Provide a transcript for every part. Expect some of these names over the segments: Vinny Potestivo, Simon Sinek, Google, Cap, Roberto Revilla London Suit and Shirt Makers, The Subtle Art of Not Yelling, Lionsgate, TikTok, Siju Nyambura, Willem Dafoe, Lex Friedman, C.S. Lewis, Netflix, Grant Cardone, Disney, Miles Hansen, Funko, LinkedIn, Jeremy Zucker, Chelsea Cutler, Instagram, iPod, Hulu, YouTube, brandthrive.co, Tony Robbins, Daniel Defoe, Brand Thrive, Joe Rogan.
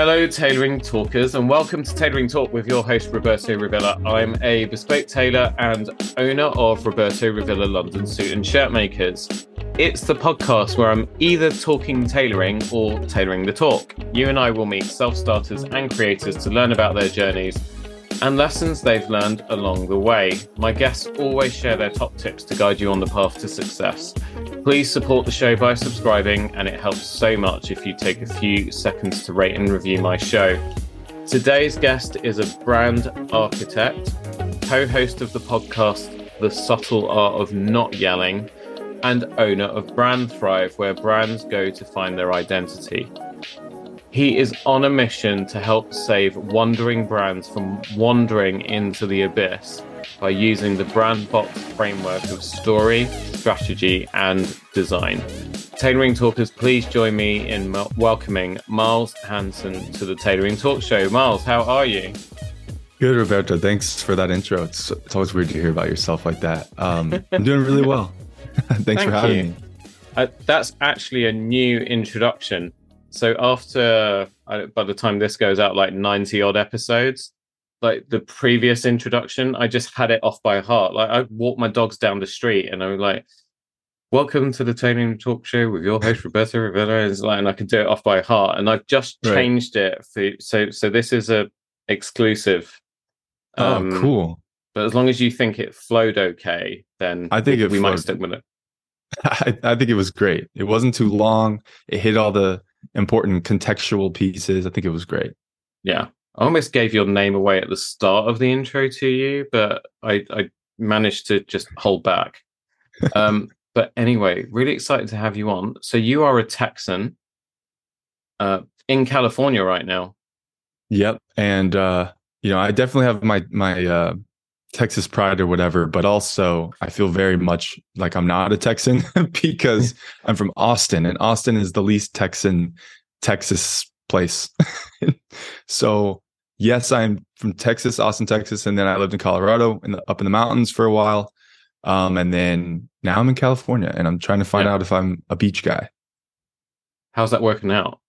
Hello, Tailoring Talkers, and welcome to Tailoring Talk with your host, Roberto Revilla. I'm a bespoke tailor and owner of Roberto Revilla London Suit and Shirt Makers. It's the podcast where I'm either talking tailoring or tailoring the talk. You and I will meet self-starters and creators to learn about their journeys and lessons they've learned along the way. My guests always share their top tips to guide you on the path to success. Please support the show by subscribing, and it helps so much if you take a few seconds to rate and review my show. Today's guest is a brand architect, co-host of the podcast, The Subtle Art of Not Yelling, and owner of Brand Thrive, where brands go to find their identity. He is on a mission to help save wandering brands from wandering into the abyss by using the brand box framework of story, strategy, and design. Tailoring Talkers, please join me in welcoming Miles Hansen to the Tailoring Talk Show. Miles, how are you? Good, Roberto. Thanks for that intro. It's always weird to hear about yourself like that. I'm doing really well. Thanks for having me. That's actually a new introduction. So after, by the time this goes out, like 90 odd episodes, like the previous introduction, I just had it off by heart. Like I walked my dogs down the street and I was like, welcome to the Tailoring Talk Show with your host, Roberto Rivera. Like, and I can do it off by heart. And I've just changed it. So this is a exclusive. Cool. But as long as you think it flowed okay, then I think we might stick with it. I think it was great. It wasn't too long. It hit all the important contextual pieces. I think it was great. Yeah. I almost gave your name away at the start of the intro to you, but I managed to just hold back. But anyway, really excited to have you on. So you are a Texan in California right now. Yep. And, I definitely have my Texas pride or whatever, but also I feel very much like I'm not a Texan because I'm from Austin, and Austin is the least Texan Texas place. So yes, I'm from Texas, Austin, Texas. And then I lived in Colorado up in the mountains for a while. And then now I'm in California, and I'm trying to find out if I'm a beach guy. How's that working out?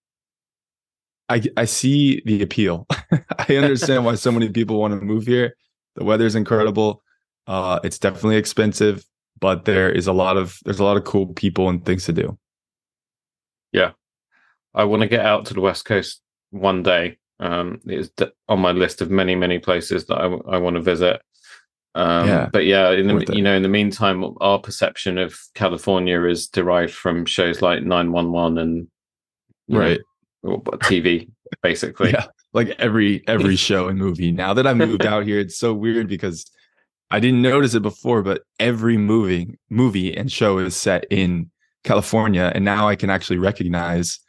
I see the appeal. I understand why so many people want to move here. The weather's incredible. It's definitely expensive, but there's a lot of cool people and things to do. Yeah. I want to get out to the West Coast one day. It's on my list of many, many places that I want to visit. In the meantime, our perception of California is derived from shows like 911 and TV, basically. Yeah. Like every show and movie. Now that I moved out here, it's so weird because I didn't notice it before, but every movie and show is set in California, and now I can actually recognize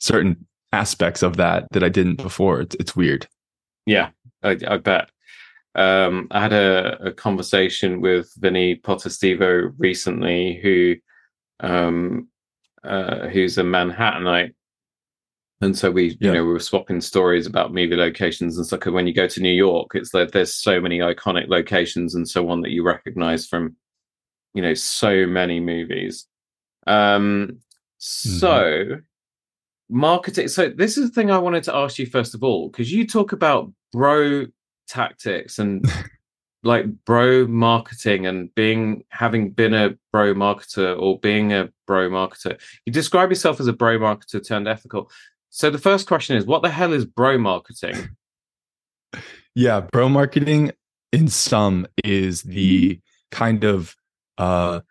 certain aspects of that I didn't before. It's weird. Yeah, I bet. I had a conversation with Vinny Potestivo recently, who's a Manhattanite. And so we were swapping stories about movie locations and stuff. Because when you go to New York, it's like there's so many iconic locations and so on that you recognize from, so many movies. So marketing. So this is the thing I wanted to ask you first of all, because you talk about bro tactics and like bro marketing and having been a bro marketer or being a bro marketer. You describe yourself as a bro marketer turned ethical. So the first question is, what the hell is bro marketing? Yeah, bro marketing in sum is the kind of now,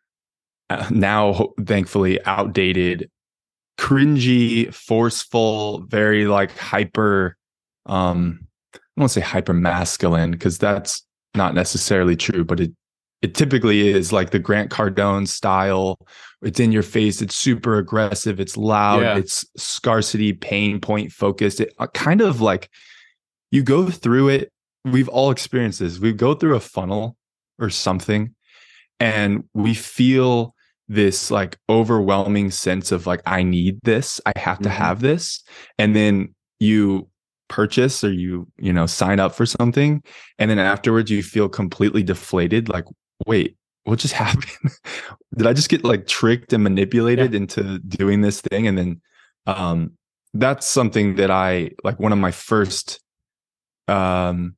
thankfully, outdated, cringy, forceful, very like hyper, I won't say hyper masculine because that's not necessarily true, but it typically is like the Grant Cardone style. It's in your face. It's super aggressive. It's loud. Yeah. It's scarcity, pain point focused. It kind of like you go through it. We've all experienced this. We go through a funnel or something, and we feel this like overwhelming sense of like, I need this. I have to have this. And then you purchase or you sign up for something. And then afterwards you feel completely deflated. Like, wait, what just happened? Did I just get like tricked and manipulated into doing this thing? And then that's something that I like. One of my first areas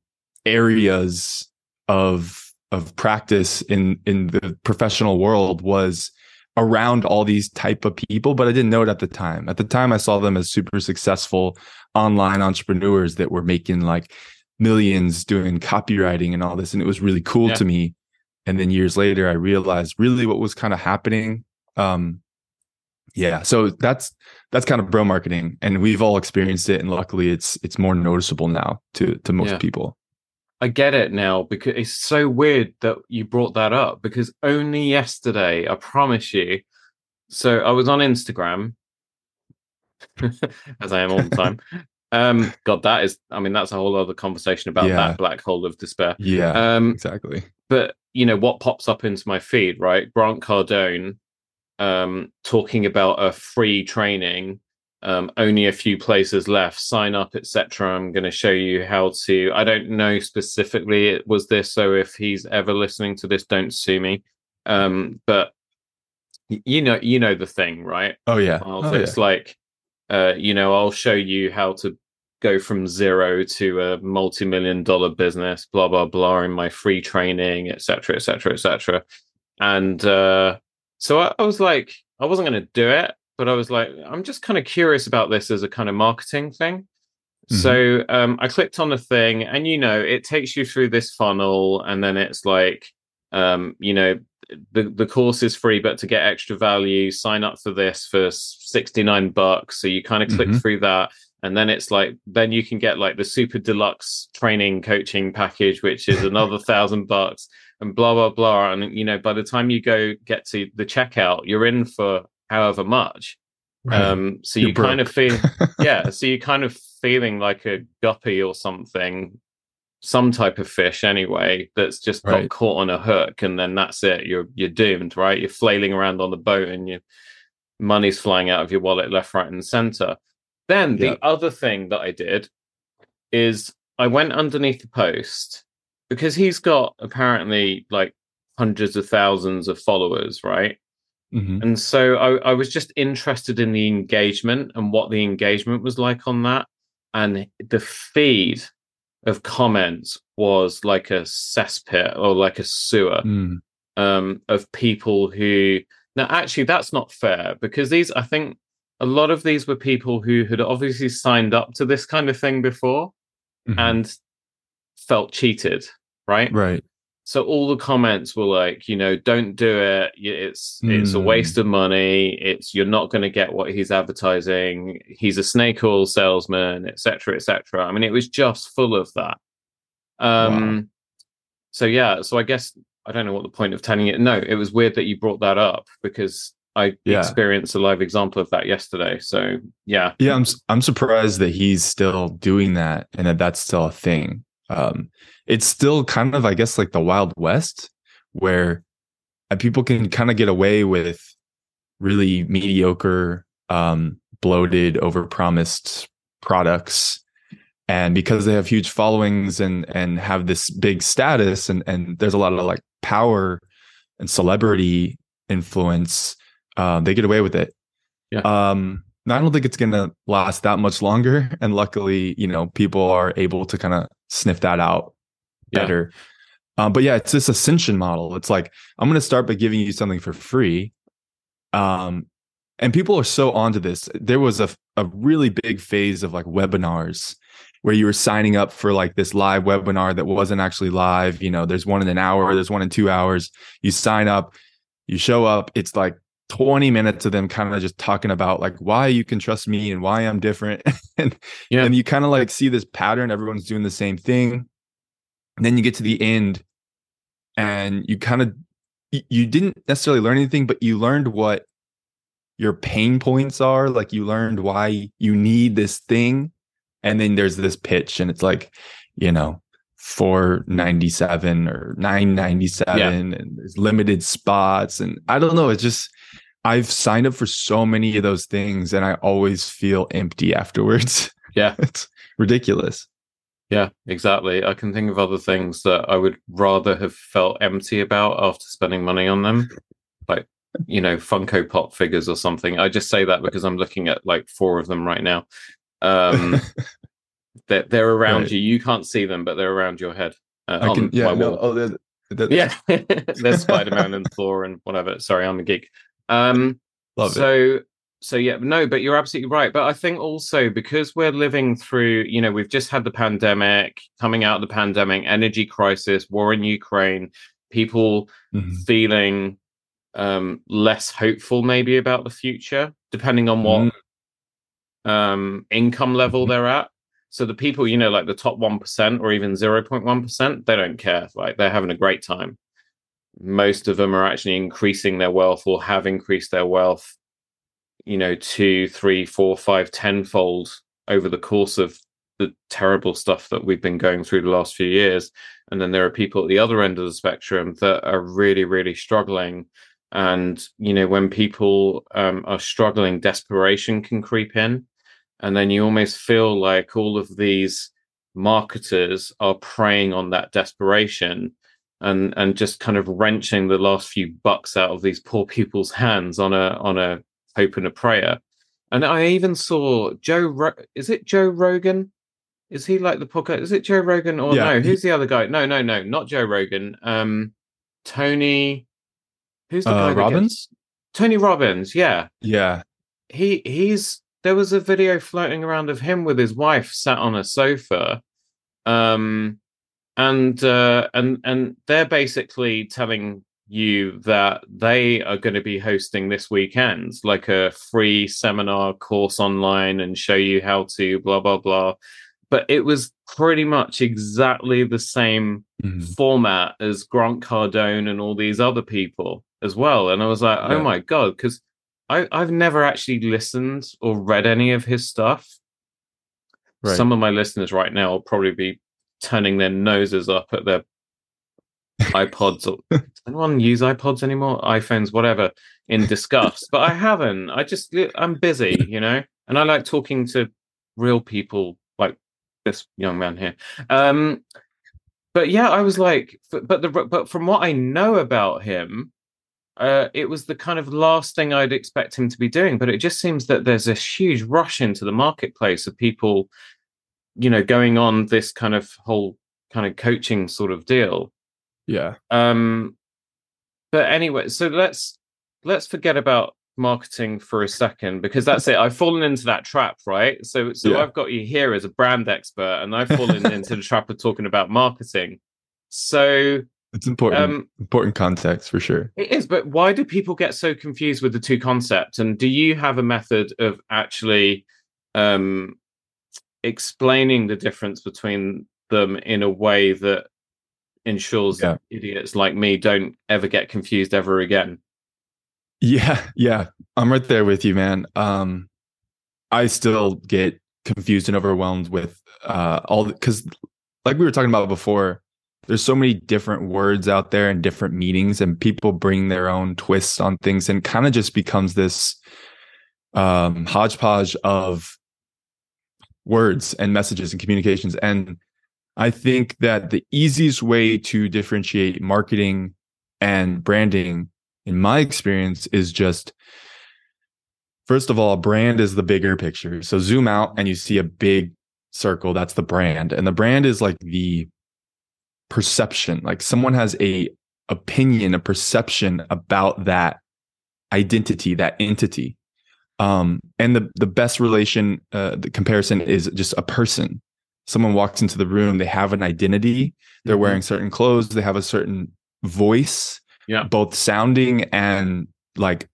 of practice in the professional world was around all these type of people, but I didn't know it at the time. At the time, I saw them as super successful online entrepreneurs that were making like millions doing copywriting and all this, and it was really cool to me. And then years later, I realized really what was kind of happening. So that's kind of bro marketing, and we've all experienced it. And luckily, it's more noticeable now to most people. I get it now, because it's so weird that you brought that up, because only yesterday, I promise you. So I was on Instagram, as I am all the time. God, that is, I mean, that's a whole other conversation about that black hole of despair. Yeah, exactly. But you know what pops up into my feed, right? Grant Cardone talking about a free training. Only a few places left, sign up, etc. I'm going to show you how to, I don't know specifically it was this, so if he's ever listening to this, don't sue me, but you know the thing, right? Like I'll show you how to go from zero to a multi-million-dollar business, blah blah blah, in my free training, etc. etc. etc. And so I was like, I wasn't going to do it, but I was like, I'm just kind of curious about this as a kind of marketing thing. Mm-hmm. So I clicked on the thing, and, it takes you through this funnel, and then it's like, the course is free, but to get extra value, sign up for this for $69. So you kind of click through that. And then it's like, then you can get like the super deluxe training coaching package, which is another $1,000 and blah, blah, blah. And, by the time you go get to the checkout, you're in for however much. Right. So you kind of feel so you're kind of feeling like a guppy or something, some type of fish anyway, that's just got caught on a hook, and then that's it. You're doomed, right? You're flailing around on the boat and your money's flying out of your wallet left, right, and center. Then the other thing that I did is I went underneath the post, because he's got apparently like hundreds of thousands of followers, right? Mm-hmm. And so I was just interested in the engagement and what the engagement was like on that. And the feed of comments was like a cesspit or like a sewer of people who... Now, actually, that's not fair, because these, I think a lot of these were people who had obviously signed up to this kind of thing before and felt cheated, right? Right. So all the comments were like, don't do it. It's a waste of money. You're not going to get what he's advertising. He's a snake oil salesman, etc., etc. I mean, it was just full of that. Wow. So I guess I don't know what the point of telling it. No, it was weird that you brought that up, because I experienced a live example of that yesterday. So yeah, I'm surprised that he's still doing that and that that's still a thing. It's still kind of, I guess, like the Wild West, where people can kind of get away with really mediocre, bloated, overpromised products. And because they have huge followings and have this big status, and there's a lot of like power and celebrity influence, they get away with it. Yeah. I don't think it's going to last that much longer. And luckily, people are able to kind of sniff that out better. But it's this ascension model. It's like, I'm going to start by giving you something for free. And people are so onto this. There was a really big phase of like webinars where you were signing up for like this live webinar that wasn't actually live. There's one in an hour, there's one in 2 hours. You sign up, you show up. It's like 20 minutes of them kind of just talking about like why you can trust me and why I'm different. And you kind of like see this pattern. Everyone's doing the same thing. And then you get to the end and you kind of, you didn't necessarily learn anything, but you learned what your pain points are. Like you learned why you need this thing. And then there's this pitch and it's like, $497 or $997 and there's limited spots. And I don't know, it's just, I've signed up for so many of those things and I always feel empty afterwards. Yeah. It's ridiculous. Yeah, exactly. I can think of other things that I would rather have felt empty about after spending money on them, like you know, Funko Pop figures or something. I just say that because I'm looking at like 4 of them right now. They're around right. You can't see them, but they're around your head. Yeah, there's Spider-Man and Thor and whatever. Sorry, I'm a geek. So yeah, no, but you're absolutely right. But I think also because we're living through, you know, we've just had the pandemic, coming out of the pandemic, energy crisis, war in Ukraine, people feeling less hopeful maybe about the future, depending on what income level they're at. So the people, you know, like the top 1% or even 0.1%, they don't care. Like they're having a great time. Most of them are actually increasing their wealth or have increased their wealth, you know, 2, 3, 4, 5, 10-fold over the course of the terrible stuff that we've been going through the last few years. And then there are people at the other end of the spectrum that are really, really struggling. And, you know, when people are struggling, desperation can creep in. And then you almost feel like all of these marketers are preying on that desperation and just kind of wrenching the last few bucks out of these poor people's hands on a hope and a prayer. And I even saw Joe Rogan? Is he like the podcast? Is it Joe Rogan or yeah, no? Who's the other guy? No, not Joe Rogan. Tony. Who's the guy? Robbins? Tony Robbins. Yeah. Yeah. He's. There was a video floating around of him with his wife sat on a sofa, and they're basically telling you that they are going to be hosting this weekend like a free seminar course online and show you how to blah blah blah. But it was pretty much exactly the same format as Grant Cardone and all these other people as well. And I was like, oh my god, because I've never actually listened or read any of his stuff. Right. Some of my listeners right now will probably be turning their noses up at their iPods. Or, does anyone use iPods anymore? iPhones, whatever, in disgust. But I haven't. I'm busy, you know? And I like talking to real people like this young man here. But yeah, I was like, but from what I know about him, it was the kind of last thing I'd expect him to be doing. But it just seems that there's a huge rush into the marketplace of people, you know, going on this kind of whole kind of coaching sort of deal. Yeah. But anyway, so let's forget about marketing for a second, because that's it. I've fallen into that trap, right? So I've got you here as a brand expert, and I've fallen into the trap of talking about marketing. So... it's important, important context for sure. It is, but why do people get so confused with the two concepts? And do you have a method of actually explaining the difference between them in a way that ensures that idiots like me don't ever get confused ever again? Yeah, I'm right there with you, man. I still get confused and overwhelmed with all, because like we were talking about before, there's so many different words out there and different meanings, and people bring their own twists on things, and kind of just becomes this hodgepodge of words and messages and communications. And I think that the easiest way to differentiate marketing and branding, in my experience, is just, first of all, brand is the bigger picture. So zoom out and you see a big circle. That's the brand. And the brand is like the perception, like someone has a perception about that identity, that entity, and the best relation, the comparison is just a person. Someone walks into the room, they have an identity, they're wearing certain clothes, they have a certain voice, both sounding and like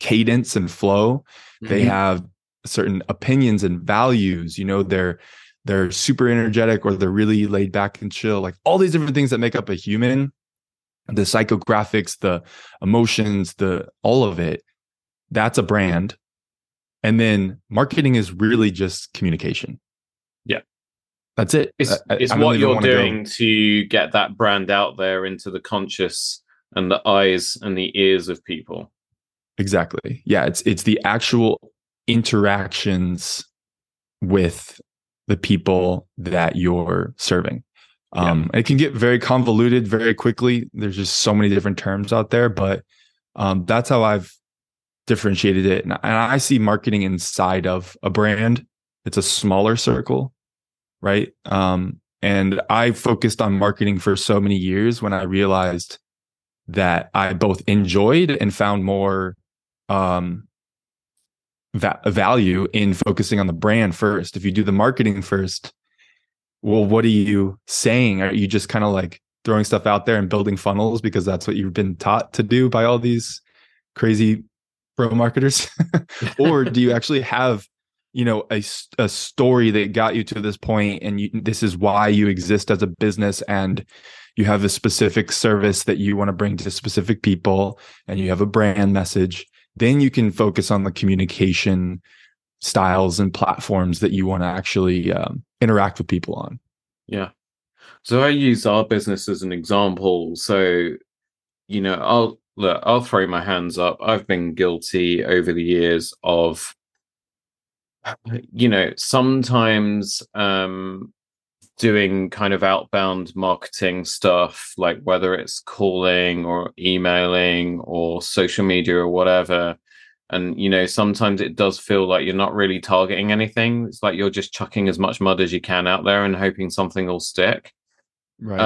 cadence and flow. They have certain opinions and values. You know, they're super energetic, or they're really laid back and chill. Like all these different things that make up a human, the psychographics, the emotions, all of it, that's a brand. And then marketing is really just communication. Yeah. That's it. It's what you're doing to get that brand out there into the conscious and the eyes and the ears of people. Exactly. Yeah. It's the actual interactions with the people that you're serving. It can get very convoluted very quickly. There's just so many different terms out there, but That's how I've differentiated it. And I see marketing inside of a brand. It's a smaller circle, right? And I focused on marketing for so many years when I realized that I both enjoyed and found more value in focusing on the brand first. If you do the marketing first, well, what are you saying? Are you just kind of like throwing stuff out there and building funnels because that's what you've been taught to do by all these crazy pro marketers? Or do you actually have, you know, a story that got you to this point, and this is why you exist as a business, and you have a specific service that you want to bring to specific people, and you have a brand message? Then you can focus on the communication styles and platforms that you want to actually interact with people on. Yeah. So I use our business as an example. So, you know, I'll throw my hands up. I've been guilty over the years of, you know, sometimes doing kind of outbound marketing stuff, like whether it's calling or emailing or social media or whatever. And, you know, sometimes it does feel like you're not really targeting anything. It's like you're just chucking as much mud as you can out there and hoping something will stick. Right.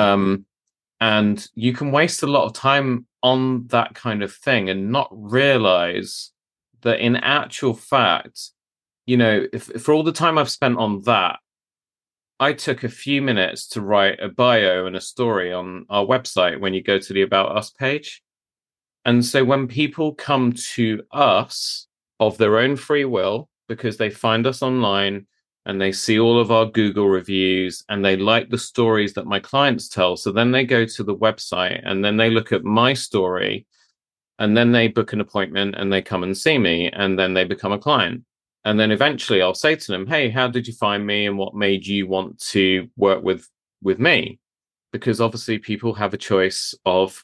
And you can waste a lot of time on that kind of thing and not realize that in actual fact, you know, if for all the time I've spent on that, I took a few minutes to write a bio and a story on our website when you go to the About Us page. And so when people come to us of their own free will, because they find us online and they see all of our Google reviews and they like the stories that my clients tell. So then they go to the website and then they look at my story and then they book an appointment and they come and see me and then they become a client. And then eventually I'll say to them, hey, how did you find me and what made you want to work with me? Because obviously people have a choice of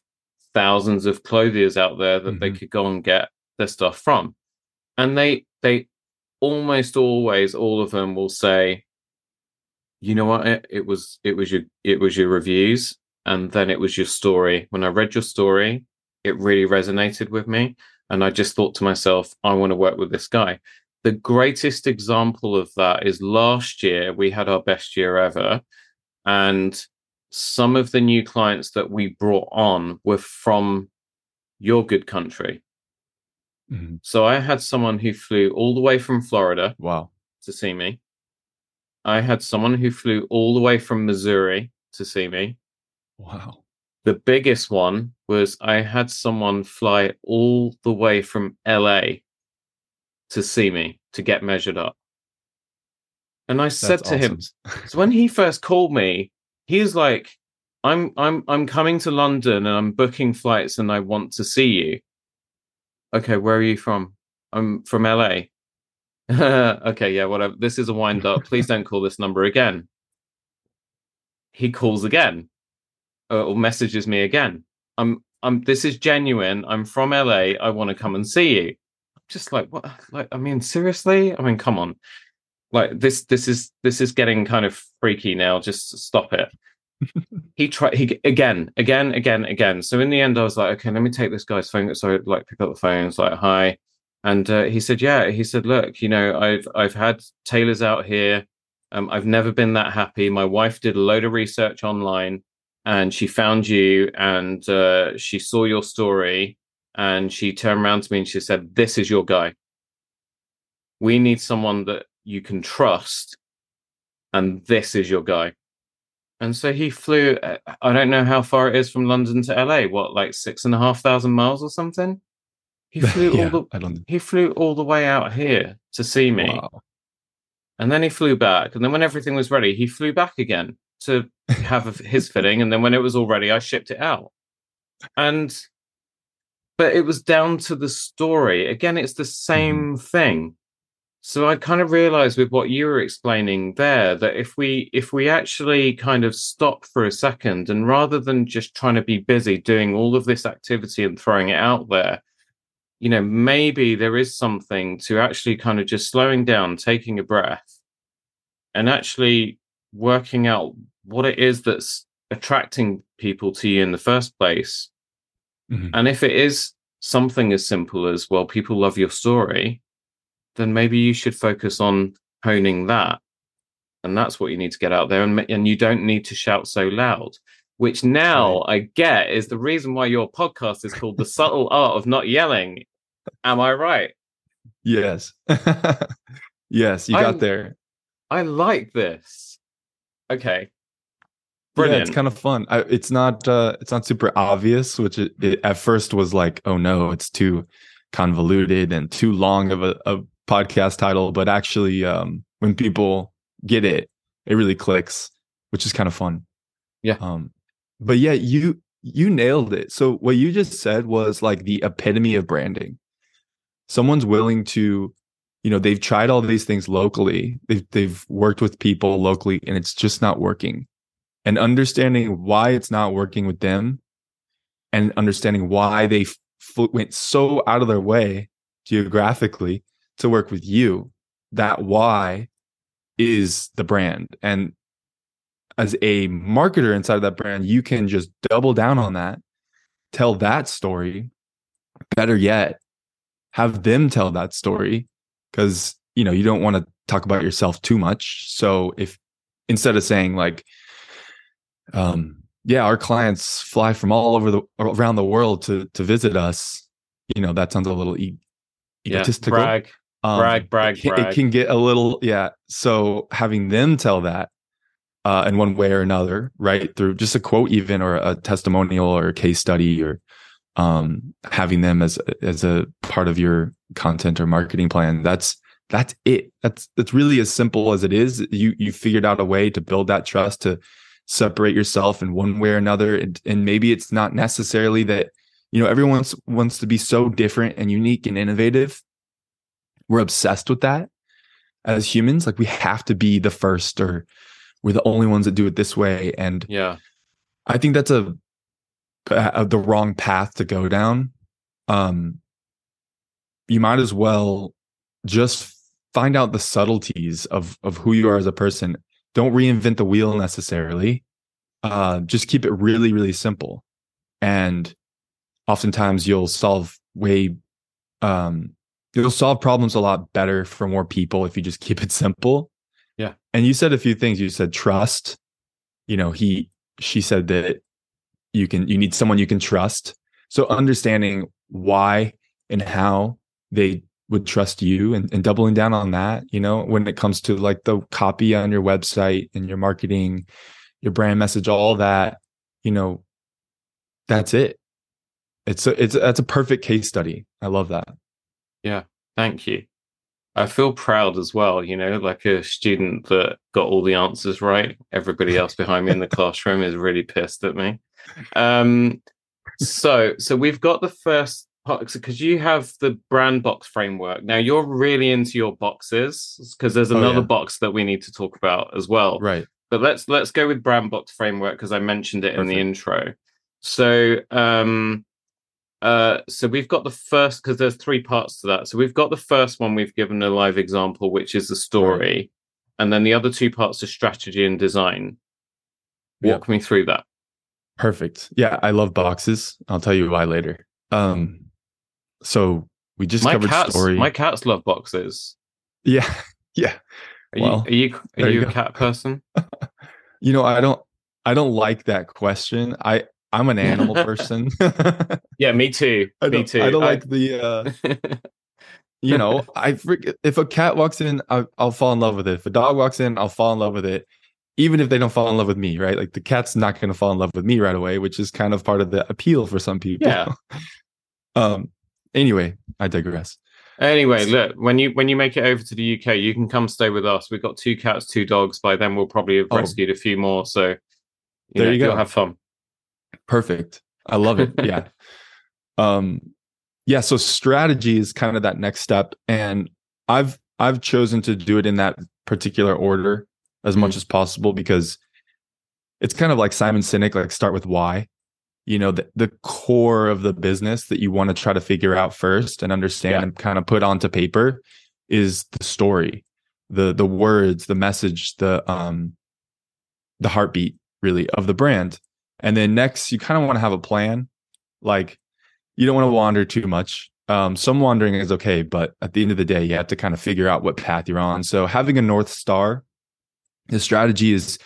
thousands of clothiers out there that they could go and get their stuff from. And they almost always, all of them will say, you know what, it was your reviews. And then it was your story. When I read your story, it really resonated with me. And I just thought to myself, I want to work with this guy. The greatest example of that is last year, we had our best year ever. And some of the new clients that we brought on were from your good country. Mm-hmm. So I had someone who flew all the way from Florida to see me. I had someone who flew all the way from Missouri to see me. Wow. The biggest one was I had someone fly all the way from LA to see me, to get measured up. And I said to him, so when he first called me, he was like, I'm coming to London and I'm booking flights and I want to see you. Okay, where are you from? I'm from LA. Okay, yeah, whatever. This is a wind up. Please don't call this number again. He calls again or messages me again. This is genuine. I'm from LA. I want to come and see you. Just like, what? Like, I mean, seriously? I mean, come on. Like this is getting kind of freaky now. Just stop it. He tried again. So in the end, I was like, okay, let me take this guy's phone. So I like pick up the phone. It's like, hi. And he said, yeah. He said, look, you know, I've had tailors out here. I've never been that happy. My wife did a load of research online, and she found you, and she saw your story. And she turned around to me and she said, this is your guy. We need someone that you can trust. And this is your guy. And so he flew, I don't know how far it is from London to LA. What, like 6,500 miles or something? He flew, he flew all the way out here to see me. Wow. And then he flew back. And then when everything was ready, he flew back again to have his fitting. And then when it was all ready, I shipped it out. But it was down to the story. Again, it's the same thing. So I kind of realized with what you were explaining there that if we actually kind of stop for a second and rather than just trying to be busy doing all of this activity and throwing it out there, you know, maybe there is something to actually kind of just slowing down, taking a breath and actually working out what it is that's attracting people to you in the first place. And if it is something as simple as, well, people love your story, then maybe you should focus on honing that. And that's what you need to get out there. And you don't need to shout so loud, which now I get is the reason why your podcast is called The Subtle Art of Not Yelling. Am I right? Yes. Yes, you got there. I like this. Okay. Brilliant. Yeah, it's kind of fun. It's not super obvious, which it at first was like, oh no, it's too convoluted and too long of a podcast title. But actually, when people get it, it really clicks, which is kind of fun. Yeah. But yeah, you nailed it. So what you just said was like the epitome of branding. Someone's willing to, they've tried all these things locally. They've worked with people locally, and it's just not working. And understanding why it's not working with them, and understanding why they went so out of their way geographically to work with you, that why is the brand. And as a marketer inside of that brand, you can just double down on that, tell that story. Better yet, have them tell that story, because you don't want to talk about yourself too much. So if instead of saying like, our clients fly from all over around the world to visit us, that sounds a little egotistical. Yeah, brag. It can get a little, yeah. So having them tell that in one way or another, right, through just a quote even, or a testimonial, or a case study, or having them as a part of your content or marketing plan. That's it. That's really as simple as it is. You figured out a way to build that trust, to separate yourself in one way or another. And maybe it's not necessarily that, everyone wants to be so different and unique and innovative. We're obsessed with that as humans. Like, we have to be the first, or we're the only ones that do it this way. And yeah, I think that's the wrong path to go down. You might as well just find out the subtleties of who you are as a person. Don't reinvent the wheel necessarily. Just keep it really, really simple. And oftentimes you'll solve problems a lot better for more people if you just keep it simple. Yeah. And you said a few things. You said trust. She said that you need someone you can trust. So understanding why and how they would trust you, and doubling down on that, when it comes to like the copy on your website and your marketing, your brand message, all that, that's it. That's a perfect case study. I love that. Yeah. Thank you. I feel proud as well, like a student that got all the answers right. Everybody else behind me in the classroom is really pissed at me. So we've got the first, because you have the brand box framework. Now you're really into your boxes, because there's another box that we need to talk about as well. Right. But let's go with brand box framework, because I mentioned it in the intro. So we've got the first, because there's three parts to that. So we've got the first one, we've given a live example, which is the story. Right. And then the other two parts are strategy and design. Walk me through that. Perfect. Yeah, I love boxes. I'll tell you why later. So we just covered story. My cats love boxes. Yeah, yeah. Are you a cat person? I don't like that question. I'm an animal person. Yeah, me too. Me too. I don't like the. If a cat walks in, I'll fall in love with it. If a dog walks in, I'll fall in love with it. Even if they don't fall in love with me, right? Like, the cat's not going to fall in love with me right away, which is kind of part of the appeal for some people. Yeah. Anyway, I digress. Anyway, look, when you make it over to the UK, you can come stay with us. We've got 2 cats, 2 dogs. By then, we'll probably have rescued a few more. So you'll have fun. Perfect. I love it. Yeah. So strategy is kind of that next step. And I've chosen to do it in that particular order as much as possible, because it's kind of like Simon Sinek, like, start with why. The core of the business that you want to try to figure out first and understand and kind of put onto paper is the story, the words, the message, the heartbeat really of the brand. And then next, you kind of want to have a plan. Like, you don't want to wander too much. Some wandering is okay, but at the end of the day, you have to kind of figure out what path you're on. So having a North Star, the strategy is,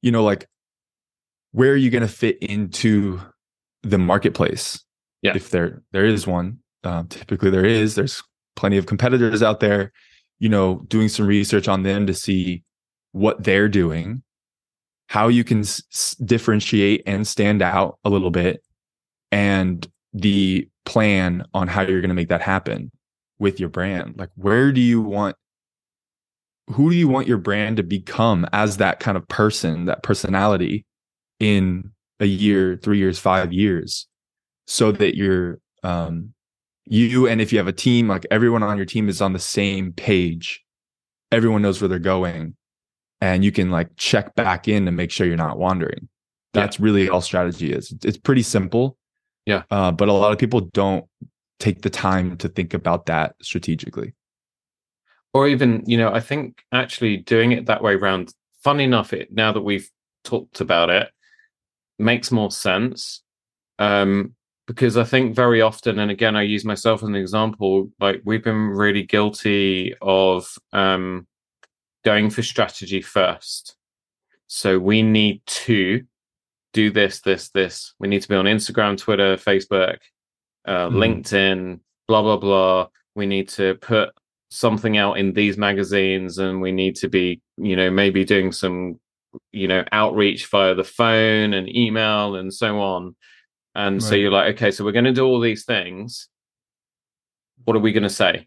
you know, like, where are you going to fit into the marketplace? Yeah. If there is one, typically there's plenty of competitors out there, you know, doing some research on them to see what they're doing, how you can differentiate and stand out a little bit, and the plan on how you're going to make that happen with your brand. Like, who do you want your brand to become as that kind of person, that personality in a year, 3 years, 5 years, so that you're, you, and if you have a team, like everyone on your team is on the same page, everyone knows where they're going, and you can like check back in to make sure you're not wandering. That's really all strategy is. It's pretty simple. Yeah. But a lot of people don't take the time to think about that strategically. Or even, you know, I think actually doing it that way around, funny enough, now that we've talked about it, makes more sense. Because I think very often, and again, I use myself as an example, like we've been really guilty of going for strategy first. So we need to do this. We need to be on Instagram, Twitter, Facebook, LinkedIn, blah, blah, blah. We need to put something out in these magazines, and we need to be, you know, maybe doing some, you know, outreach via the phone and email and so on. And right. So you're like, okay, so we're going to do all these things. What are we going to say?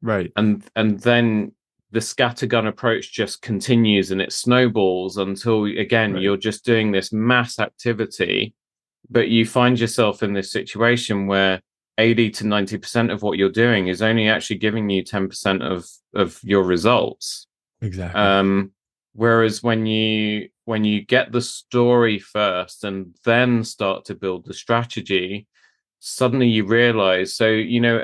Right. And then the scattergun approach just continues, and it snowballs until, again, right. You're just doing this mass activity, but you find yourself in this situation where 80 to 90% of what you're doing is only actually giving you 10% of your results. Exactly. Whereas when you get the story first and then start to build the strategy, suddenly you realize, so, you know,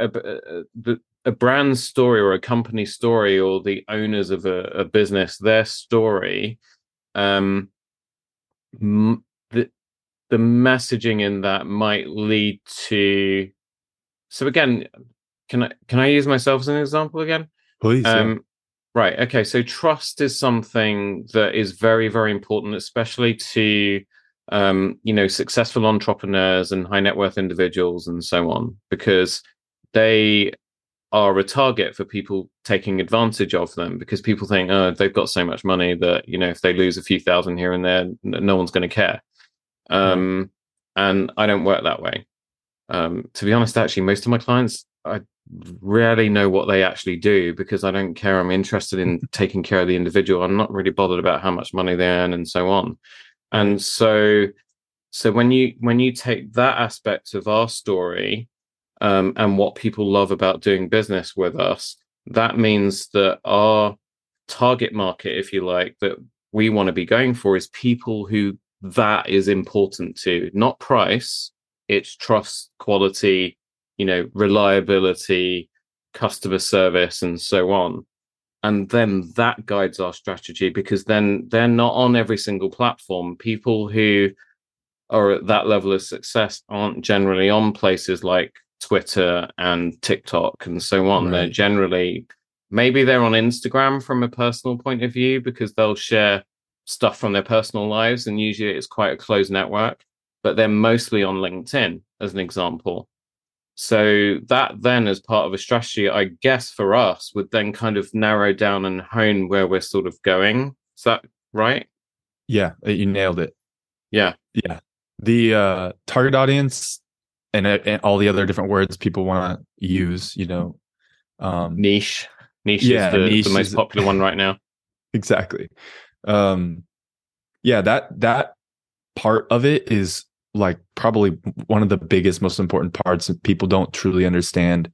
a brand story or a company story, or the owners of a business, their story, the messaging in that might lead to, so again, can I use myself as an example again? Please. Yeah. Right. Okay. So trust is something that is very, very important, especially to, you know, successful entrepreneurs and high net worth individuals and so on, because they are a target for people taking advantage of them, because people think, oh, they've got so much money that, you know, if they lose a few thousand here and there, no one's going to care. And I don't work that way. To be honest, actually, most of my clients, I rarely know what they actually do, because I don't care. I'm interested in taking care of the individual. I'm not really bothered about how much money they earn and so on. And so when you take that aspect of our story, and what people love about doing business with us, that means that our target market, if you like, that we want to be going for is people who that is important to, not price. It's trust, quality, you know, reliability, customer service, and so on. And then that guides our strategy, because then they're not on every single platform. People who are at that level of success aren't generally on places like Twitter and TikTok and so on. Right. They're generally, maybe they're on Instagram from a personal point of view, because they'll share stuff from their personal lives, and usually it's quite a closed network, but they're mostly on LinkedIn, as an example. So that then, as part of a strategy, I guess for us, would then kind of narrow down and hone where we're sort of going. Is that right? Yeah, you nailed it. Yeah. Yeah. The target audience and all the other different words people want to use, you know. Niche. Niche is the most popular one right now. Exactly. Yeah, that part of it is like probably one of the biggest, most important parts, and people don't truly understand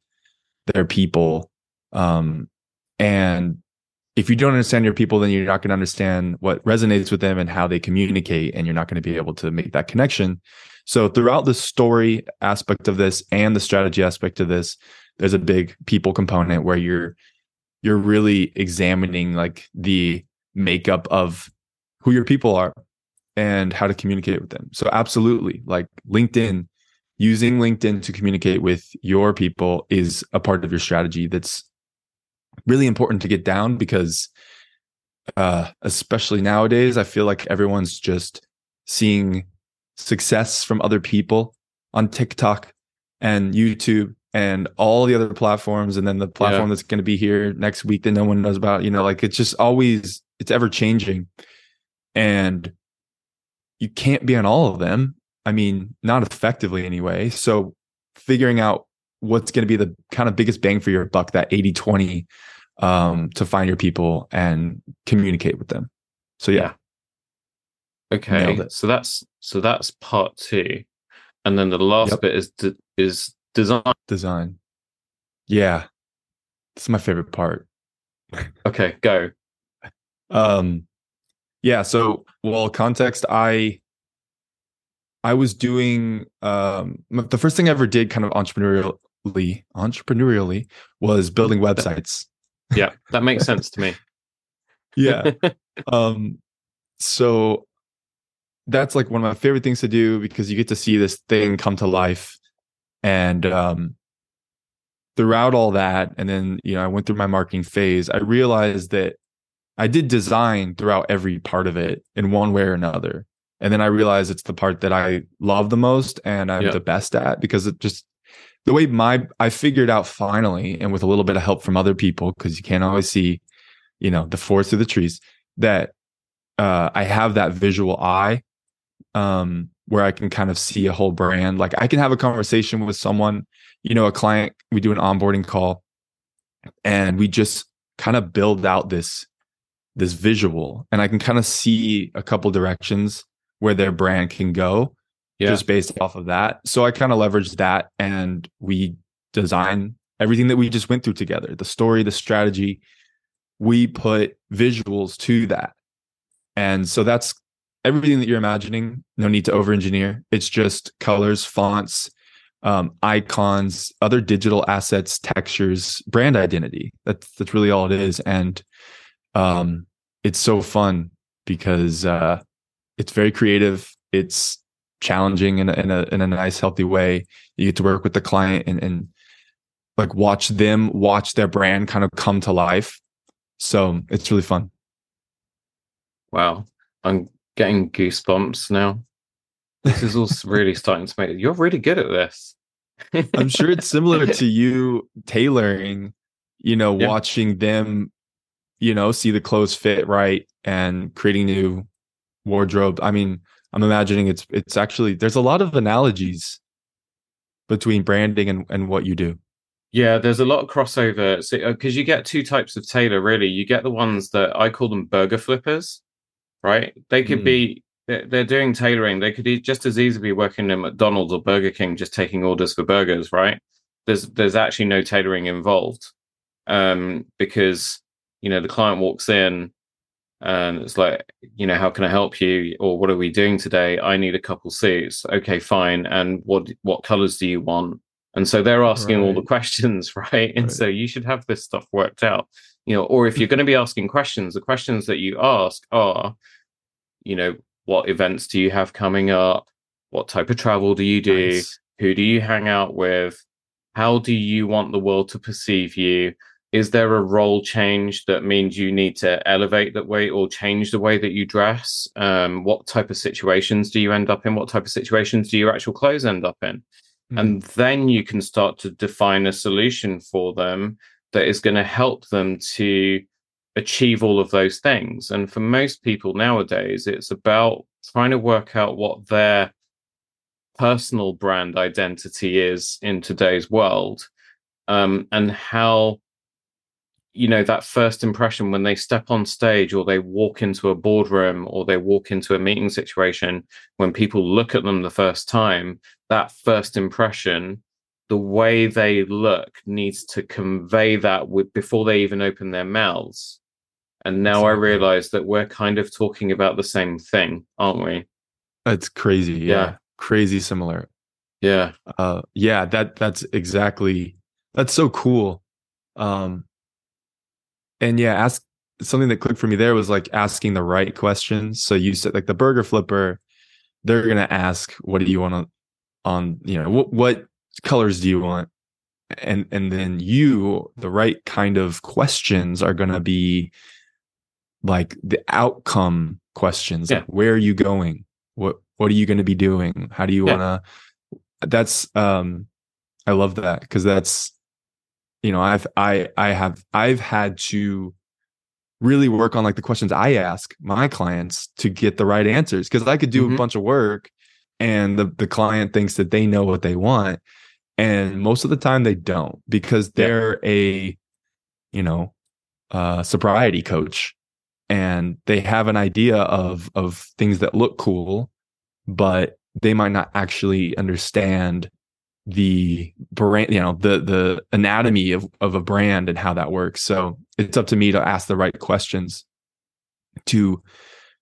their people. And if you don't understand your people, then you're not going to understand what resonates with them and how they communicate, and you're not going to be able to make that connection. So throughout the story aspect of this and the strategy aspect of this, there's a big people component where you're really examining like the makeup of who your people are and how to communicate with them. So absolutely, like LinkedIn using LinkedIn to communicate with your people is a part of your strategy that's really important to get down, because especially nowadays, I feel like everyone's just seeing success from other people on TikTok and YouTube and all the other platforms, and then the platform that's going to be here next week that no one knows about, you know, like it's just always, it's ever changing, and you can't be on all of them. I mean, not effectively anyway. So figuring out what's going to be the kind of biggest bang for your buck, that 80-20 to find your people and communicate with them. So okay, so that's part two, and then the last bit is design. Yeah, it's my favorite part. Okay, go. So, well, context, I was doing, the first thing I ever did kind of entrepreneurially was building websites. Yeah, that makes sense to me. Yeah. So that's like one of my favorite things to do, because you get to see this thing come to life. And throughout all that, and then, you know, I went through my marketing phase, I realized that I did design throughout every part of it in one way or another. And then I realized it's the part that I love the most and I'm the best at, because it just, the way I figured out finally, and with a little bit of help from other people, because you can't always see, you know, the forest through the trees, that I have that visual eye where I can kind of see a whole brand. Like I can have a conversation with someone, you know, a client, we do an onboarding call, and we just kind of build out this visual, and I can kind of see a couple directions where their brand can go just based off of that. So I kind of leveraged that, and we design everything that we just went through together, the story, the strategy, we put visuals to that. And so that's everything that you're imagining. No need to over-engineer. It's just colors, fonts, icons, other digital assets, textures, brand identity. That's really all it is. And it's so fun because it's very creative. It's challenging in a nice, healthy way. You get to work with the client and like watch their brand kind of come to life. So it's really fun. Wow, I'm getting goosebumps now. This is all really starting to make it. You're really good at this. I'm sure it's similar to you tailoring. You know, watching them, you know, see the clothes fit right and creating new wardrobe. I mean, I'm imagining it's actually, there's a lot of analogies between branding and what you do. Yeah, there's a lot of crossover. So because you get two types of tailor, really. You get the ones that I call them burger flippers, right? They could be, they're doing tailoring. They could just as easily be working at McDonald's or Burger King, just taking orders for burgers, right? There's actually no tailoring involved, because, you know, the client walks in and it's like, you know, how can I help you? Or what are we doing today? I need a couple suits. Okay, fine. And what colors do you want? And so they're asking all the questions, right? And so you should have this stuff worked out, you know, or if you're going to be asking questions, the questions that you ask are, you know, what events do you have coming up? What type of travel do you do? Nice. Who do you hang out with? How do you want the world to perceive you? Is there a role change that means you need to elevate that way or change the way that you dress? What type of situations do you end up in? What type of situations do your actual clothes end up in? Mm-hmm. And then you can start to define a solution for them that is going to help them to achieve all of those things. And for most people nowadays, it's about trying to work out what their personal brand identity is in today's world, and how, you know, that first impression when they step on stage or they walk into a boardroom or they walk into a meeting situation, when people look at them the first time, that first impression, the way they look needs to convey that before they even open their mouths. And now I realize that we're kind of talking about the same thing, aren't we? That's crazy. Yeah. Crazy similar. Yeah. That's exactly, that's so cool. And ask something that clicked for me there was like asking the right questions. So you said like the burger flipper, they're going to ask, what do you want to on, you know, what colors do you want? And then the right kind of questions are going to be like the outcome questions. Yeah. Like, where are you going? What are you going to be doing? How do you want to? That's I love that, because that's, you know, I've had to really work on like the questions I ask my clients to get the right answers, because I could do a bunch of work and the client thinks that they know what they want. And most of the time they don't, because they're a, you know, sobriety coach, and they have an idea of things that look cool, but they might not actually understand the brand, you know, the anatomy of a brand and how that works. So it's up to me to ask the right questions to,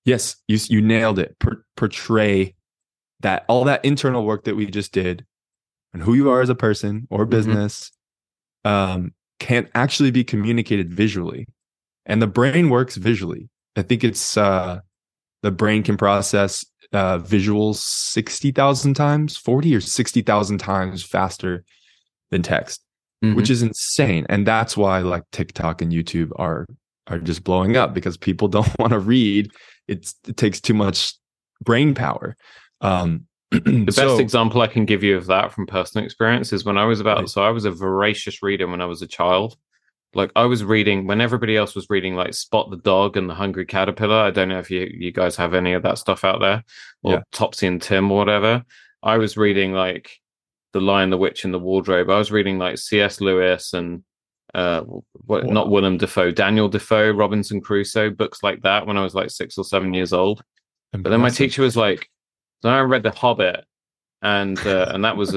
yes, you nailed it, portray that, all that internal work that we just did, and who you are as a person or business can actually be communicated visually. And the brain works visually. I think it's the brain can process visuals 60,000 times, 40 or 60,000 times faster than text, which is insane. And that's why like TikTok and YouTube are just blowing up, because people don't want to read. It takes too much brain power. The best example I can give you of that from personal experience is when I was I was a voracious reader when I was a child. Like, I was reading when everybody else was reading, like Spot the Dog and The Hungry Caterpillar. I don't know if you guys have any of that stuff out there, or Topsy and Tim or whatever. I was reading like The Lion, the Witch and the Wardrobe. I was reading like C.S. Lewis and not Willem Dafoe, Daniel Defoe, Robinson Crusoe, books like that when I was like 6 or 7 years old. But then my teacher was like, so I read The Hobbit, and that was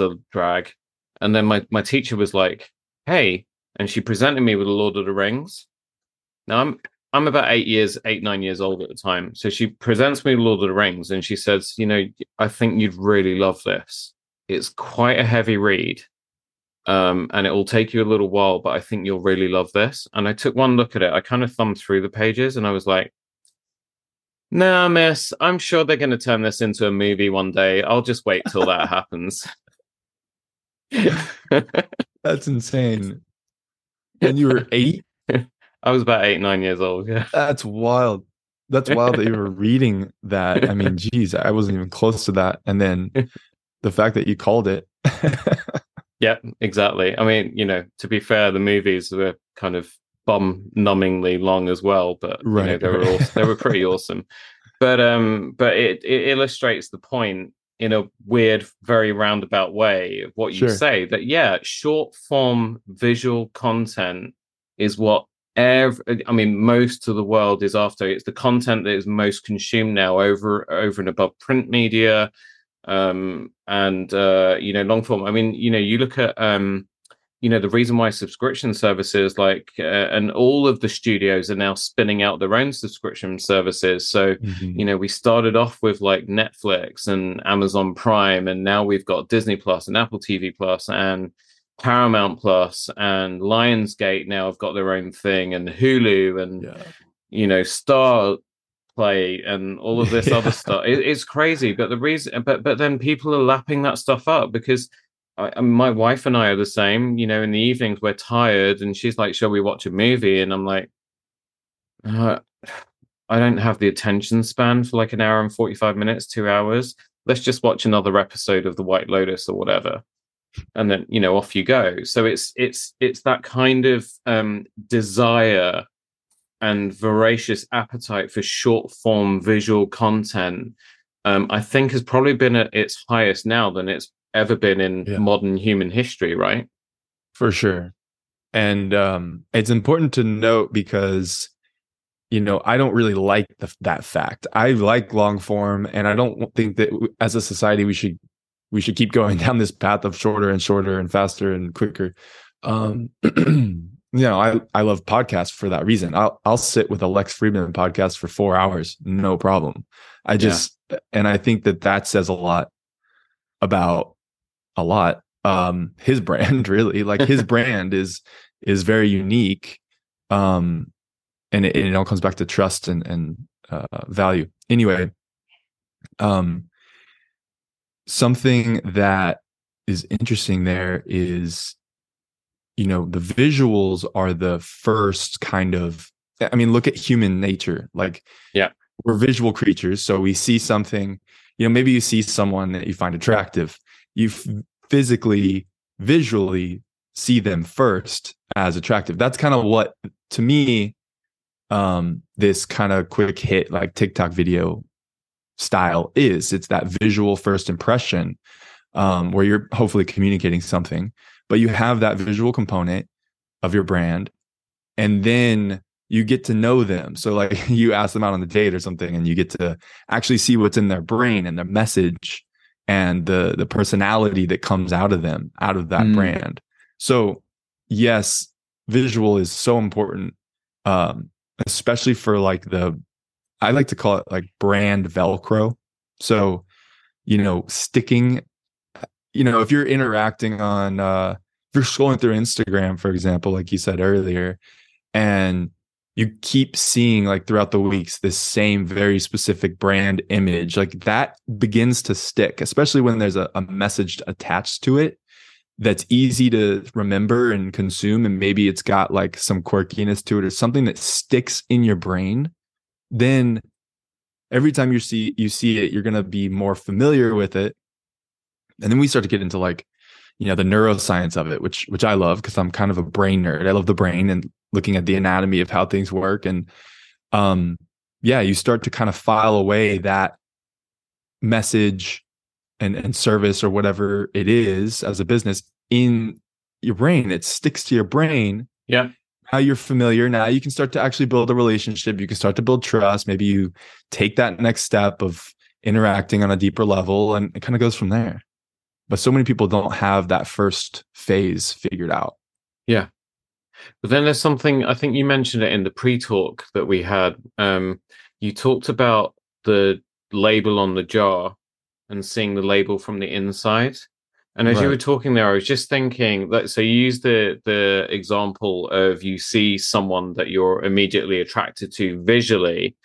a drag. And then my teacher was like, "Hey," and she presented me with The Lord of the Rings. Now I'm about 8, 9 years old at the time, so she presents me with Lord of the Rings, and she says, "You know, I think you'd really love this. It's quite a heavy read, and it will take you a little while, but I think you'll really love this." And I took one look at it. I kind of thumbed through the pages, and I was like, "No, miss, I'm sure they're going to turn this into a movie one day. I'll just wait till that happens." That's insane. And you were 8? I was about 8, 9 years old. Yeah. That's wild. That's wild that you were reading that. I mean, geez, I wasn't even close to that. And then the fact that you called it. Yeah, exactly. I mean, you know, to be fair, the movies were kind of bum-numbingly long as well, but you know, they were pretty awesome. But it illustrates the point in a weird, very roundabout way of what you say, that short form visual content is what most of the world is after. It's the content that is most consumed now, over and above print media, you know, long form. I mean, you know, you look at you know, the reason why subscription services like and all of the studios are now spinning out their own subscription services. So, you know, we started off with like Netflix and Amazon Prime, and now we've got Disney Plus and Apple TV Plus and Paramount Plus, and Lionsgate now have got their own thing, and Hulu, and, you know, Star Play and all of this other stuff. It's crazy. But the reason, but then people are lapping that stuff up, because my wife and I are the same. You know, in the evenings we're tired, and she's like, "Shall we watch a movie?" And I'm like, "I don't have the attention span for like an hour and 45 minutes, 2 hours. Let's just watch another episode of The White Lotus or whatever." And then, you know, off you go. So it's that kind of desire and voracious appetite for short form visual content. I think has probably been at its highest now than it's ever been in modern human history, right? For sure. And it's important to note, because, you know, I don't really like that fact. I like long form, and I don't think that as a society we should keep going down this path of shorter and shorter and faster and quicker. You know, I love podcasts for that reason. I'll sit with a Lex Friedman podcast for 4 hours, no problem. And I think that says a lot about his brand, really. Like, his brand is very unique, and it all comes back to trust and value. Anyway, something that is interesting there is, you know, the visuals are the first kind of, I mean, look at human nature. Like, yeah, we're visual creatures. So we see something, you know, maybe you see someone that you find attractive. You physically, visually see them first as attractive. That's kind of what, to me, this kind of quick hit, like TikTok video style is. It's that visual first impression, where you're hopefully communicating something, but you have that visual component of your brand, and then you get to know them. So like, you ask them out on the date or something, and you get to actually see what's in their brain and their message and the personality that comes out of them, out of that brand. So yes, visual is so important, especially for like the, I like to call it like brand Velcro. So, you know, sticking, you know, if you're interacting on, if you're scrolling through Instagram, for example, like you said earlier, and you keep seeing like throughout the weeks this same very specific brand image, like that begins to stick, especially when there's a message attached to it that's easy to remember and consume, and maybe it's got like some quirkiness to it or something that sticks in your brain. Then every time you see it, you're going to be more familiar with it. And then we start to get into like, you know, the neuroscience of it, which I love, because I'm kind of a brain nerd. I love the brain and looking at the anatomy of how things work. And yeah, you start to kind of file away that message and service or whatever it is as a business in your brain. It sticks to your brain. Yeah. Now you're familiar. Now you can start to actually build a relationship. You can start to build trust. Maybe you take that next step of interacting on a deeper level, and it kind of goes from there. But so many people don't have that first phase figured out. Yeah. But then there's something, I think you mentioned it in the pre-talk that we had. You talked about the label on the jar and seeing the label from the inside. And as you were talking there, I was just thinking that, so you use the example of you see someone that you're immediately attracted to visually,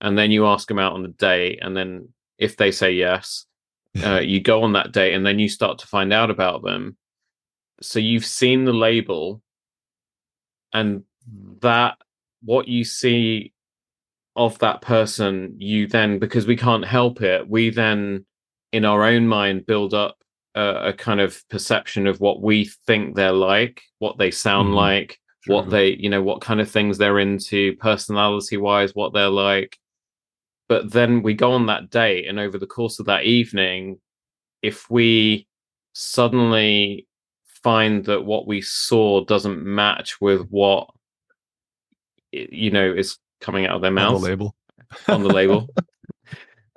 and then you ask them out on the date. And then if they say yes, you go on that date, and then you start to find out about them. So you've seen the label, and that what you see of that person, you then, because we can't help it, we then in our own mind build up a kind of perception of what we think they're like, what they sound like, what they, you know, what kind of things they're into, personality wise, what they're like. But then we go on that date, and over the course of that evening, if we suddenly find that what we saw doesn't match with what, you know, is coming out of their mouth on the label,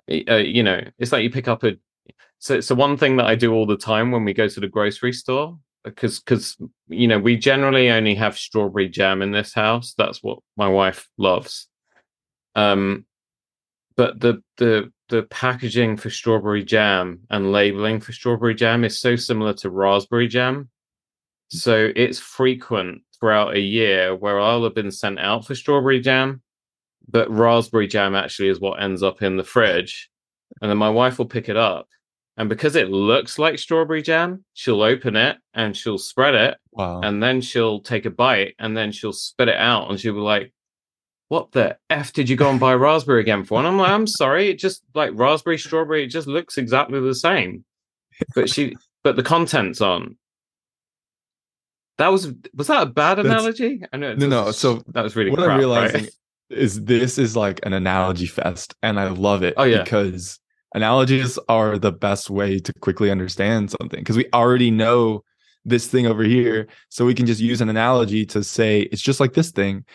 you know, it's like you pick up a. So one thing that I do all the time when we go to the grocery store, because you know, we generally only have strawberry jam in this house. That's what my wife loves. But the packaging for strawberry jam and labeling for strawberry jam is so similar to raspberry jam. So it's frequent throughout a year where I'll have been sent out for strawberry jam, but raspberry jam actually is what ends up in the fridge. And then my wife will pick it up, and because it looks like strawberry jam, she'll open it and she'll spread it. Wow. And then she'll take a bite, and then she'll spit it out, and she'll be like, "What the F did you go and buy raspberry again for?" And I'm like, "I'm sorry, it just, like, raspberry, strawberry, it just looks exactly the same." But the contents aren't. Was that a bad analogy? I know. No. So that was really crap, I'm realizing, right? Is this is like an analogy fest, and I love it. Oh, yeah. Because analogies are the best way to quickly understand something, because we already know this thing over here, so we can just use an analogy to say it's just like this thing.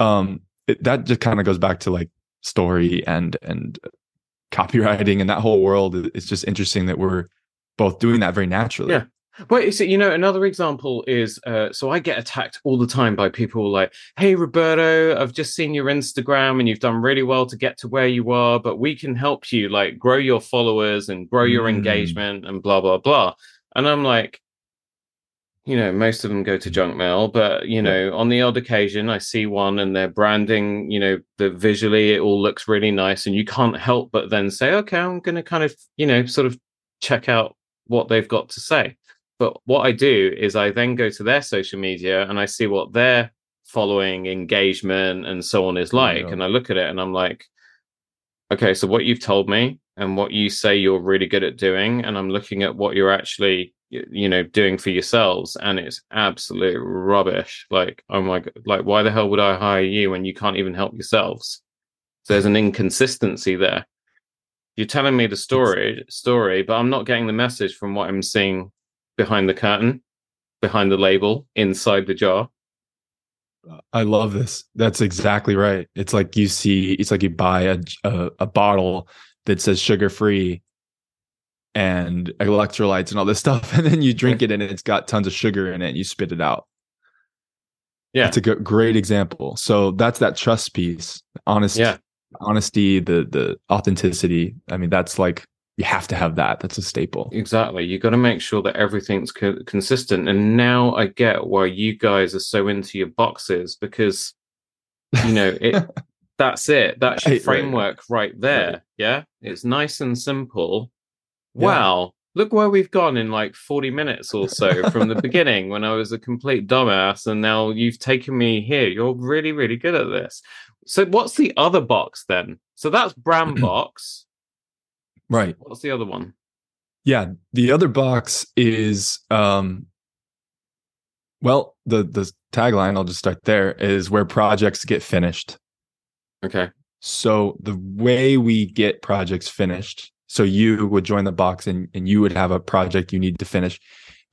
That just kind of goes back to like story and copywriting and that whole world. It's just interesting that we're both doing that very naturally. Yeah. Well, so, you know, another example is, so I get attacked all the time by people like, "Hey, Roberto, I've just seen your Instagram and you've done really well to get to where you are, but we can help you, like, grow your followers and grow your engagement and blah, blah, blah." And I'm like, you know, most of them go to junk mail, but, you know, on the odd occasion I see one and their branding, you know, visually it all looks really nice, and you can't help but then say, okay, I'm going to kind of, you know, sort of check out what they've got to say. But what I do is I then go to their social media and I see what their following, engagement, and so on is like. Yeah. And I look at it and I'm like, okay, so what you've told me and what you say you're really good at doing, and I'm looking at what you're actually, you know, doing for yourselves, and it's absolute rubbish. Like, oh my God, like, why the hell would I hire you when you can't even help yourselves? So there's an inconsistency there. You're telling me the story, but I'm not getting the message from what I'm seeing behind the curtain, behind the label, inside the jar. I love this. That's exactly right. It's like you see, it's like you buy a bottle that says sugar-free and electrolytes and all this stuff, and then you drink it and it's got tons of sugar in it and you spit it out. Yeah. It's a great example. So that's that trust piece, honesty, the authenticity. I mean, that's like, you have to have that. That's a staple. Exactly. You got to make sure that everything's consistent. And now I get why you guys are so into your boxes, because, you know, that's it. That's your framework right there. Right. Yeah. It's nice and simple. Yeah. Wow. Look where we've gone in like 40 minutes or so from the beginning when I was a complete dumbass. And now you've taken me here. You're really, really good at this. So what's the other box then? So that's brand box. Right. What's the other one? Yeah, the other box is, well, the tagline, I'll just start there, is where projects get finished. Okay. So the way we get projects finished, so you would join the box and you would have a project you need to finish,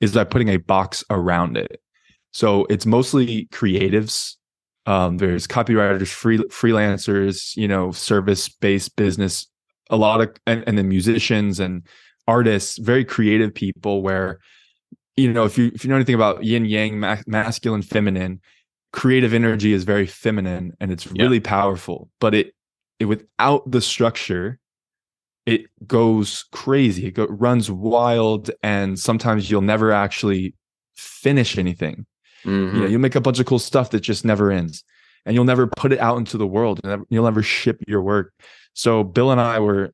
is by putting a box around it. So it's mostly creatives. There's copywriters, freelancers, you know, service-based business, a lot of, and then musicians and artists, very creative people, where, you know, if you know anything about yin yang, masculine, feminine, creative energy is very feminine and it's really powerful, but it without the structure, it goes crazy. It runs wild. And sometimes you'll never actually finish anything. Mm-hmm. You know, you'll make a bunch of cool stuff that just never ends, and you'll never put it out into the world, and you'll never ship your work. So Bill and I were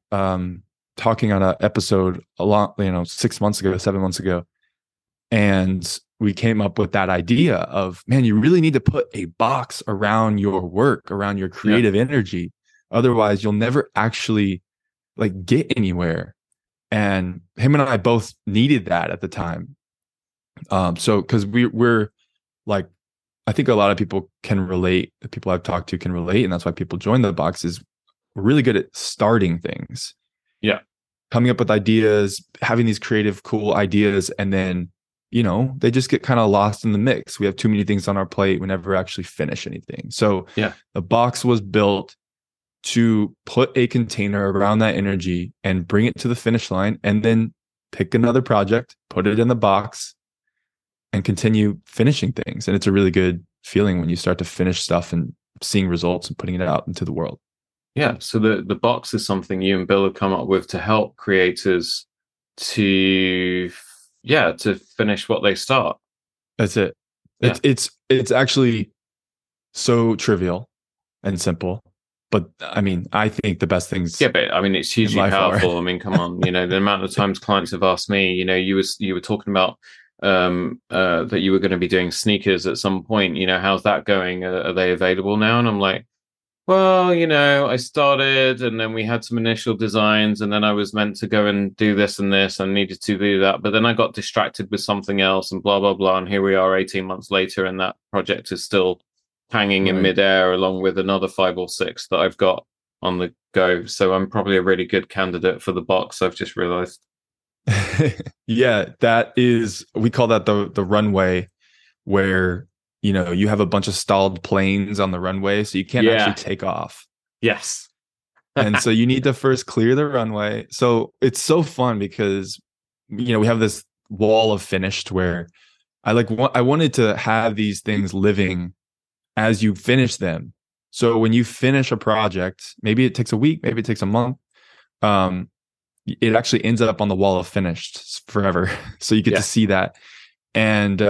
talking on an episode 7 months ago, and we came up with that idea of, man, you really need to put a box around your work, around your creative energy. Otherwise, you'll never actually like get anywhere. And him and I both needed that at the time. So because we're like, I think a lot of people can relate. The people I've talked to can relate, and that's why people join the box is, we're really good at starting things. Yeah. Coming up with ideas, having these creative, cool ideas. And then, you know, they just get kind of lost in the mix. We have too many things on our plate. We never actually finish anything. So the box was built to put a container around that energy and bring it to the finish line, and then pick another project, put it in the box, and continue finishing things. And it's a really good feeling when you start to finish stuff and seeing results and putting it out into the world. Yeah, so the box is something you and Bill have come up with to help creators to finish what they start. That's it. Yeah. It's actually so trivial and simple, but I mean, I think the best things. Yeah, but I mean, it's hugely powerful. I mean, come on, you know, the amount of times clients have asked me, you know, you were talking about that you were going to be doing sneakers at some point. You know, how's that going? Are they available now? And I'm like, well, you know, I started, and then we had some initial designs, and then I was meant to go and do this and this, and needed to do that. But then I got distracted with something else and blah, blah, blah. And here we are 18 months later, and that project is still hanging in midair, along with another 5 or 6 that I've got on the go. So I'm probably a really good candidate for the box, I've just realized. Yeah, that is, we call that the runway, where, you know, you have a bunch of stalled planes on the runway, so you can't actually take off. Yes. And so you need to first clear the runway. So it's so fun because, you know, we have this wall of finished where I wanted to have these things living as you finish them. So when you finish a project, maybe it takes a week, maybe it takes a month. It actually ends up on the wall of finished forever. So you get to see that. And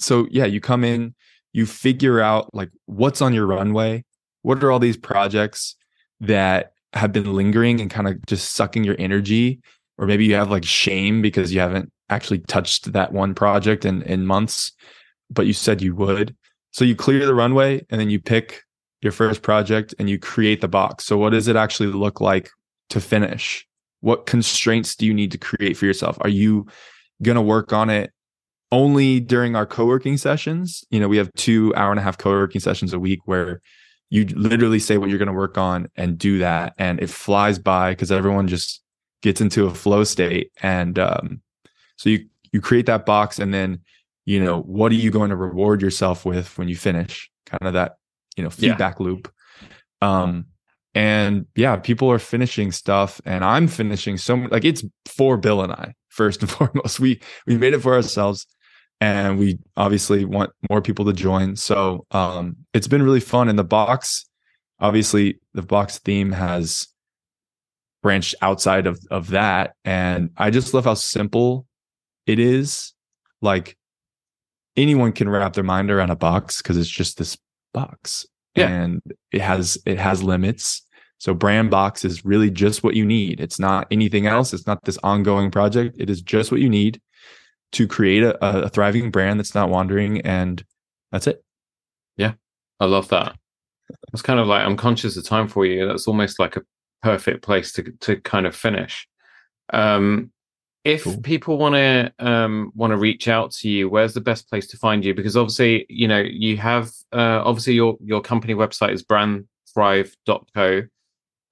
so, yeah, you come in, you figure out like what's on your runway. What are all these projects that have been lingering and kind of just sucking your energy, or maybe you have like shame because you haven't actually touched that one project in months, but you said you would. So you clear the runway and then you pick your first project and you create the box. So what does it actually look like to finish? What constraints do you need to create for yourself? Are you going to work on it only during our co-working sessions? You know, we have 2 hour-and-a-half co-working sessions a week where you literally say what you're going to work on and do that. And it flies by because everyone just gets into a flow state. And so you create that box, and then, you know, what are you going to reward yourself with when you finish? Kind of that, you know, feedback loop. And yeah, people are finishing stuff, and I'm finishing so much. Like, it's for Bill and I, first and foremost. We made it for ourselves, and we obviously want more people to join. So it's been really fun. And the box, obviously the box theme has branched outside of that. And I just love how simple it is. Like, anyone can wrap their mind around a box because it's just this box. Yeah. And it has limits. So brand box is really just what you need. It's not anything else. It's not this ongoing project. It is just what you need to create a thriving brand that's not wandering. And that's it. Yeah. I love that. It's kind of like, I'm conscious of time for you. That's almost like a perfect place to kind of finish. If people want to reach out to you, where's the best place to find you? Because obviously, you know, you have obviously your company website is brandthrive.co.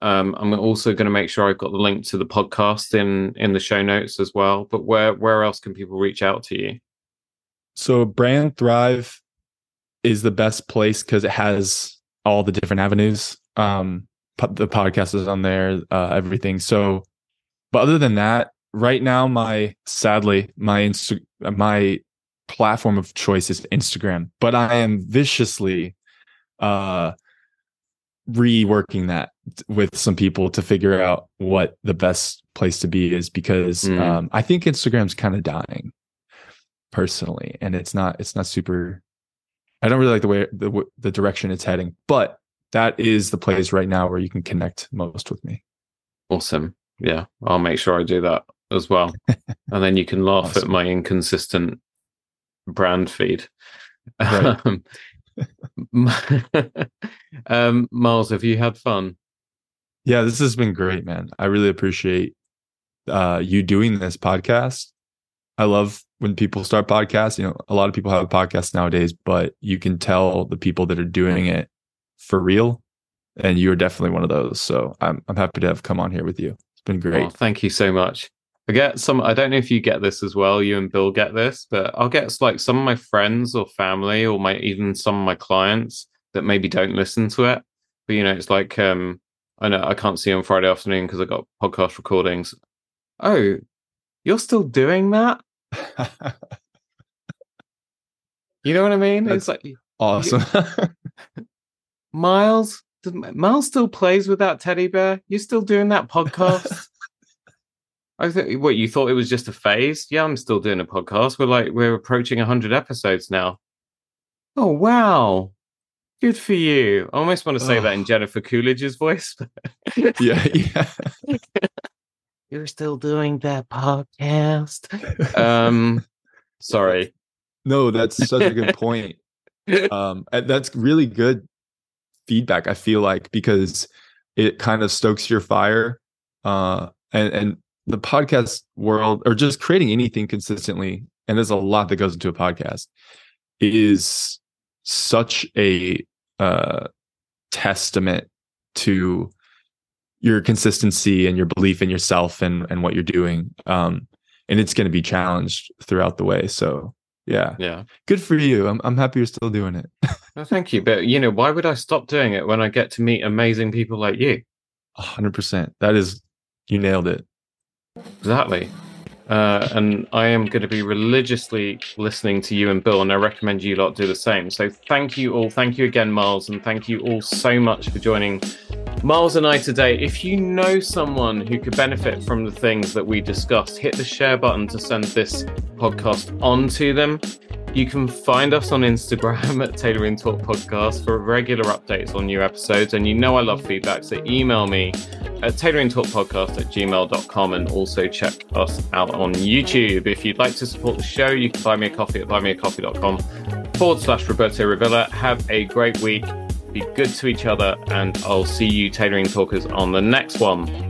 I'm also going to make sure I've got the link to the podcast in the show notes as well. But where else can people reach out to you? So Brand Thrive is the best place because it has all the different avenues. The podcast is on there, everything. So, but other than that, right now, my platform of choice is Instagram. But I am viciously reworking that with some people to figure out what the best place to be is, because I think Instagram's kind of dying personally, and it's not super. I don't really like the way the direction it's heading, but that is the place right now where you can connect most with me. Awesome. Yeah, I'll make sure I do that as well. And then you can laugh awesome. At my inconsistent brand feed. Right. Miles, have you had fun? Yeah, this has been great, man. I really appreciate you doing this podcast. I love when people start podcasts. You know, a lot of people have podcasts nowadays, but you can tell the people that are doing it for real, and you're definitely one of those. So I'm happy to have come on here with you. It's been great. Oh, thank you so much. I don't know if you get this as well, you and Bill get this, but I'll get like some of my friends or family or even some of my clients that maybe don't listen to it. But, you know, it's like, I know I can't see you on Friday afternoon because I got podcast recordings. Oh, you're still doing that? You know what I mean? That's it's like awesome. Miles still plays with that teddy bear. You're still doing that podcast? I think. What, you thought it was just a phase? Yeah, I'm still doing a podcast. We're approaching 100 episodes now. Oh wow, good for you. I almost want to say that in Jennifer Coolidge's voice. yeah. You're still doing that podcast. Sorry. No, that's such a good point. That's really good feedback, I feel like, because it kind of stokes your fire, and the podcast world, or just creating anything consistently, and there's a lot that goes into a podcast, is such a testament to your consistency and your belief in yourself and what you're doing, and it's going to be challenged throughout the way. So Yeah. Good for you. I'm happy you're still doing it. Well, thank you. But, you know, why would I stop doing it when I get to meet amazing people like you? 100%. You nailed it. Exactly. And I am going to be religiously listening to you and Bill, and I recommend you lot do the same. So thank you all. Thank you again, Miles. And thank you all so much for joining Miles and I today. If you know someone who could benefit from the things that we discussed, hit the share button to send this podcast on to them. You can find us on Instagram at Tailoring Talk Podcast for regular updates on new episodes. And you know I love feedback, so email me at tailoringtalkpodcast@gmail.com, and also check us out on YouTube. If you'd like to support the show, you can buy me a coffee at buymeacoffee.com/Roberto Revilla. Have a great week. Be good to each other, and I'll see you Tailoring Talkers on the next one.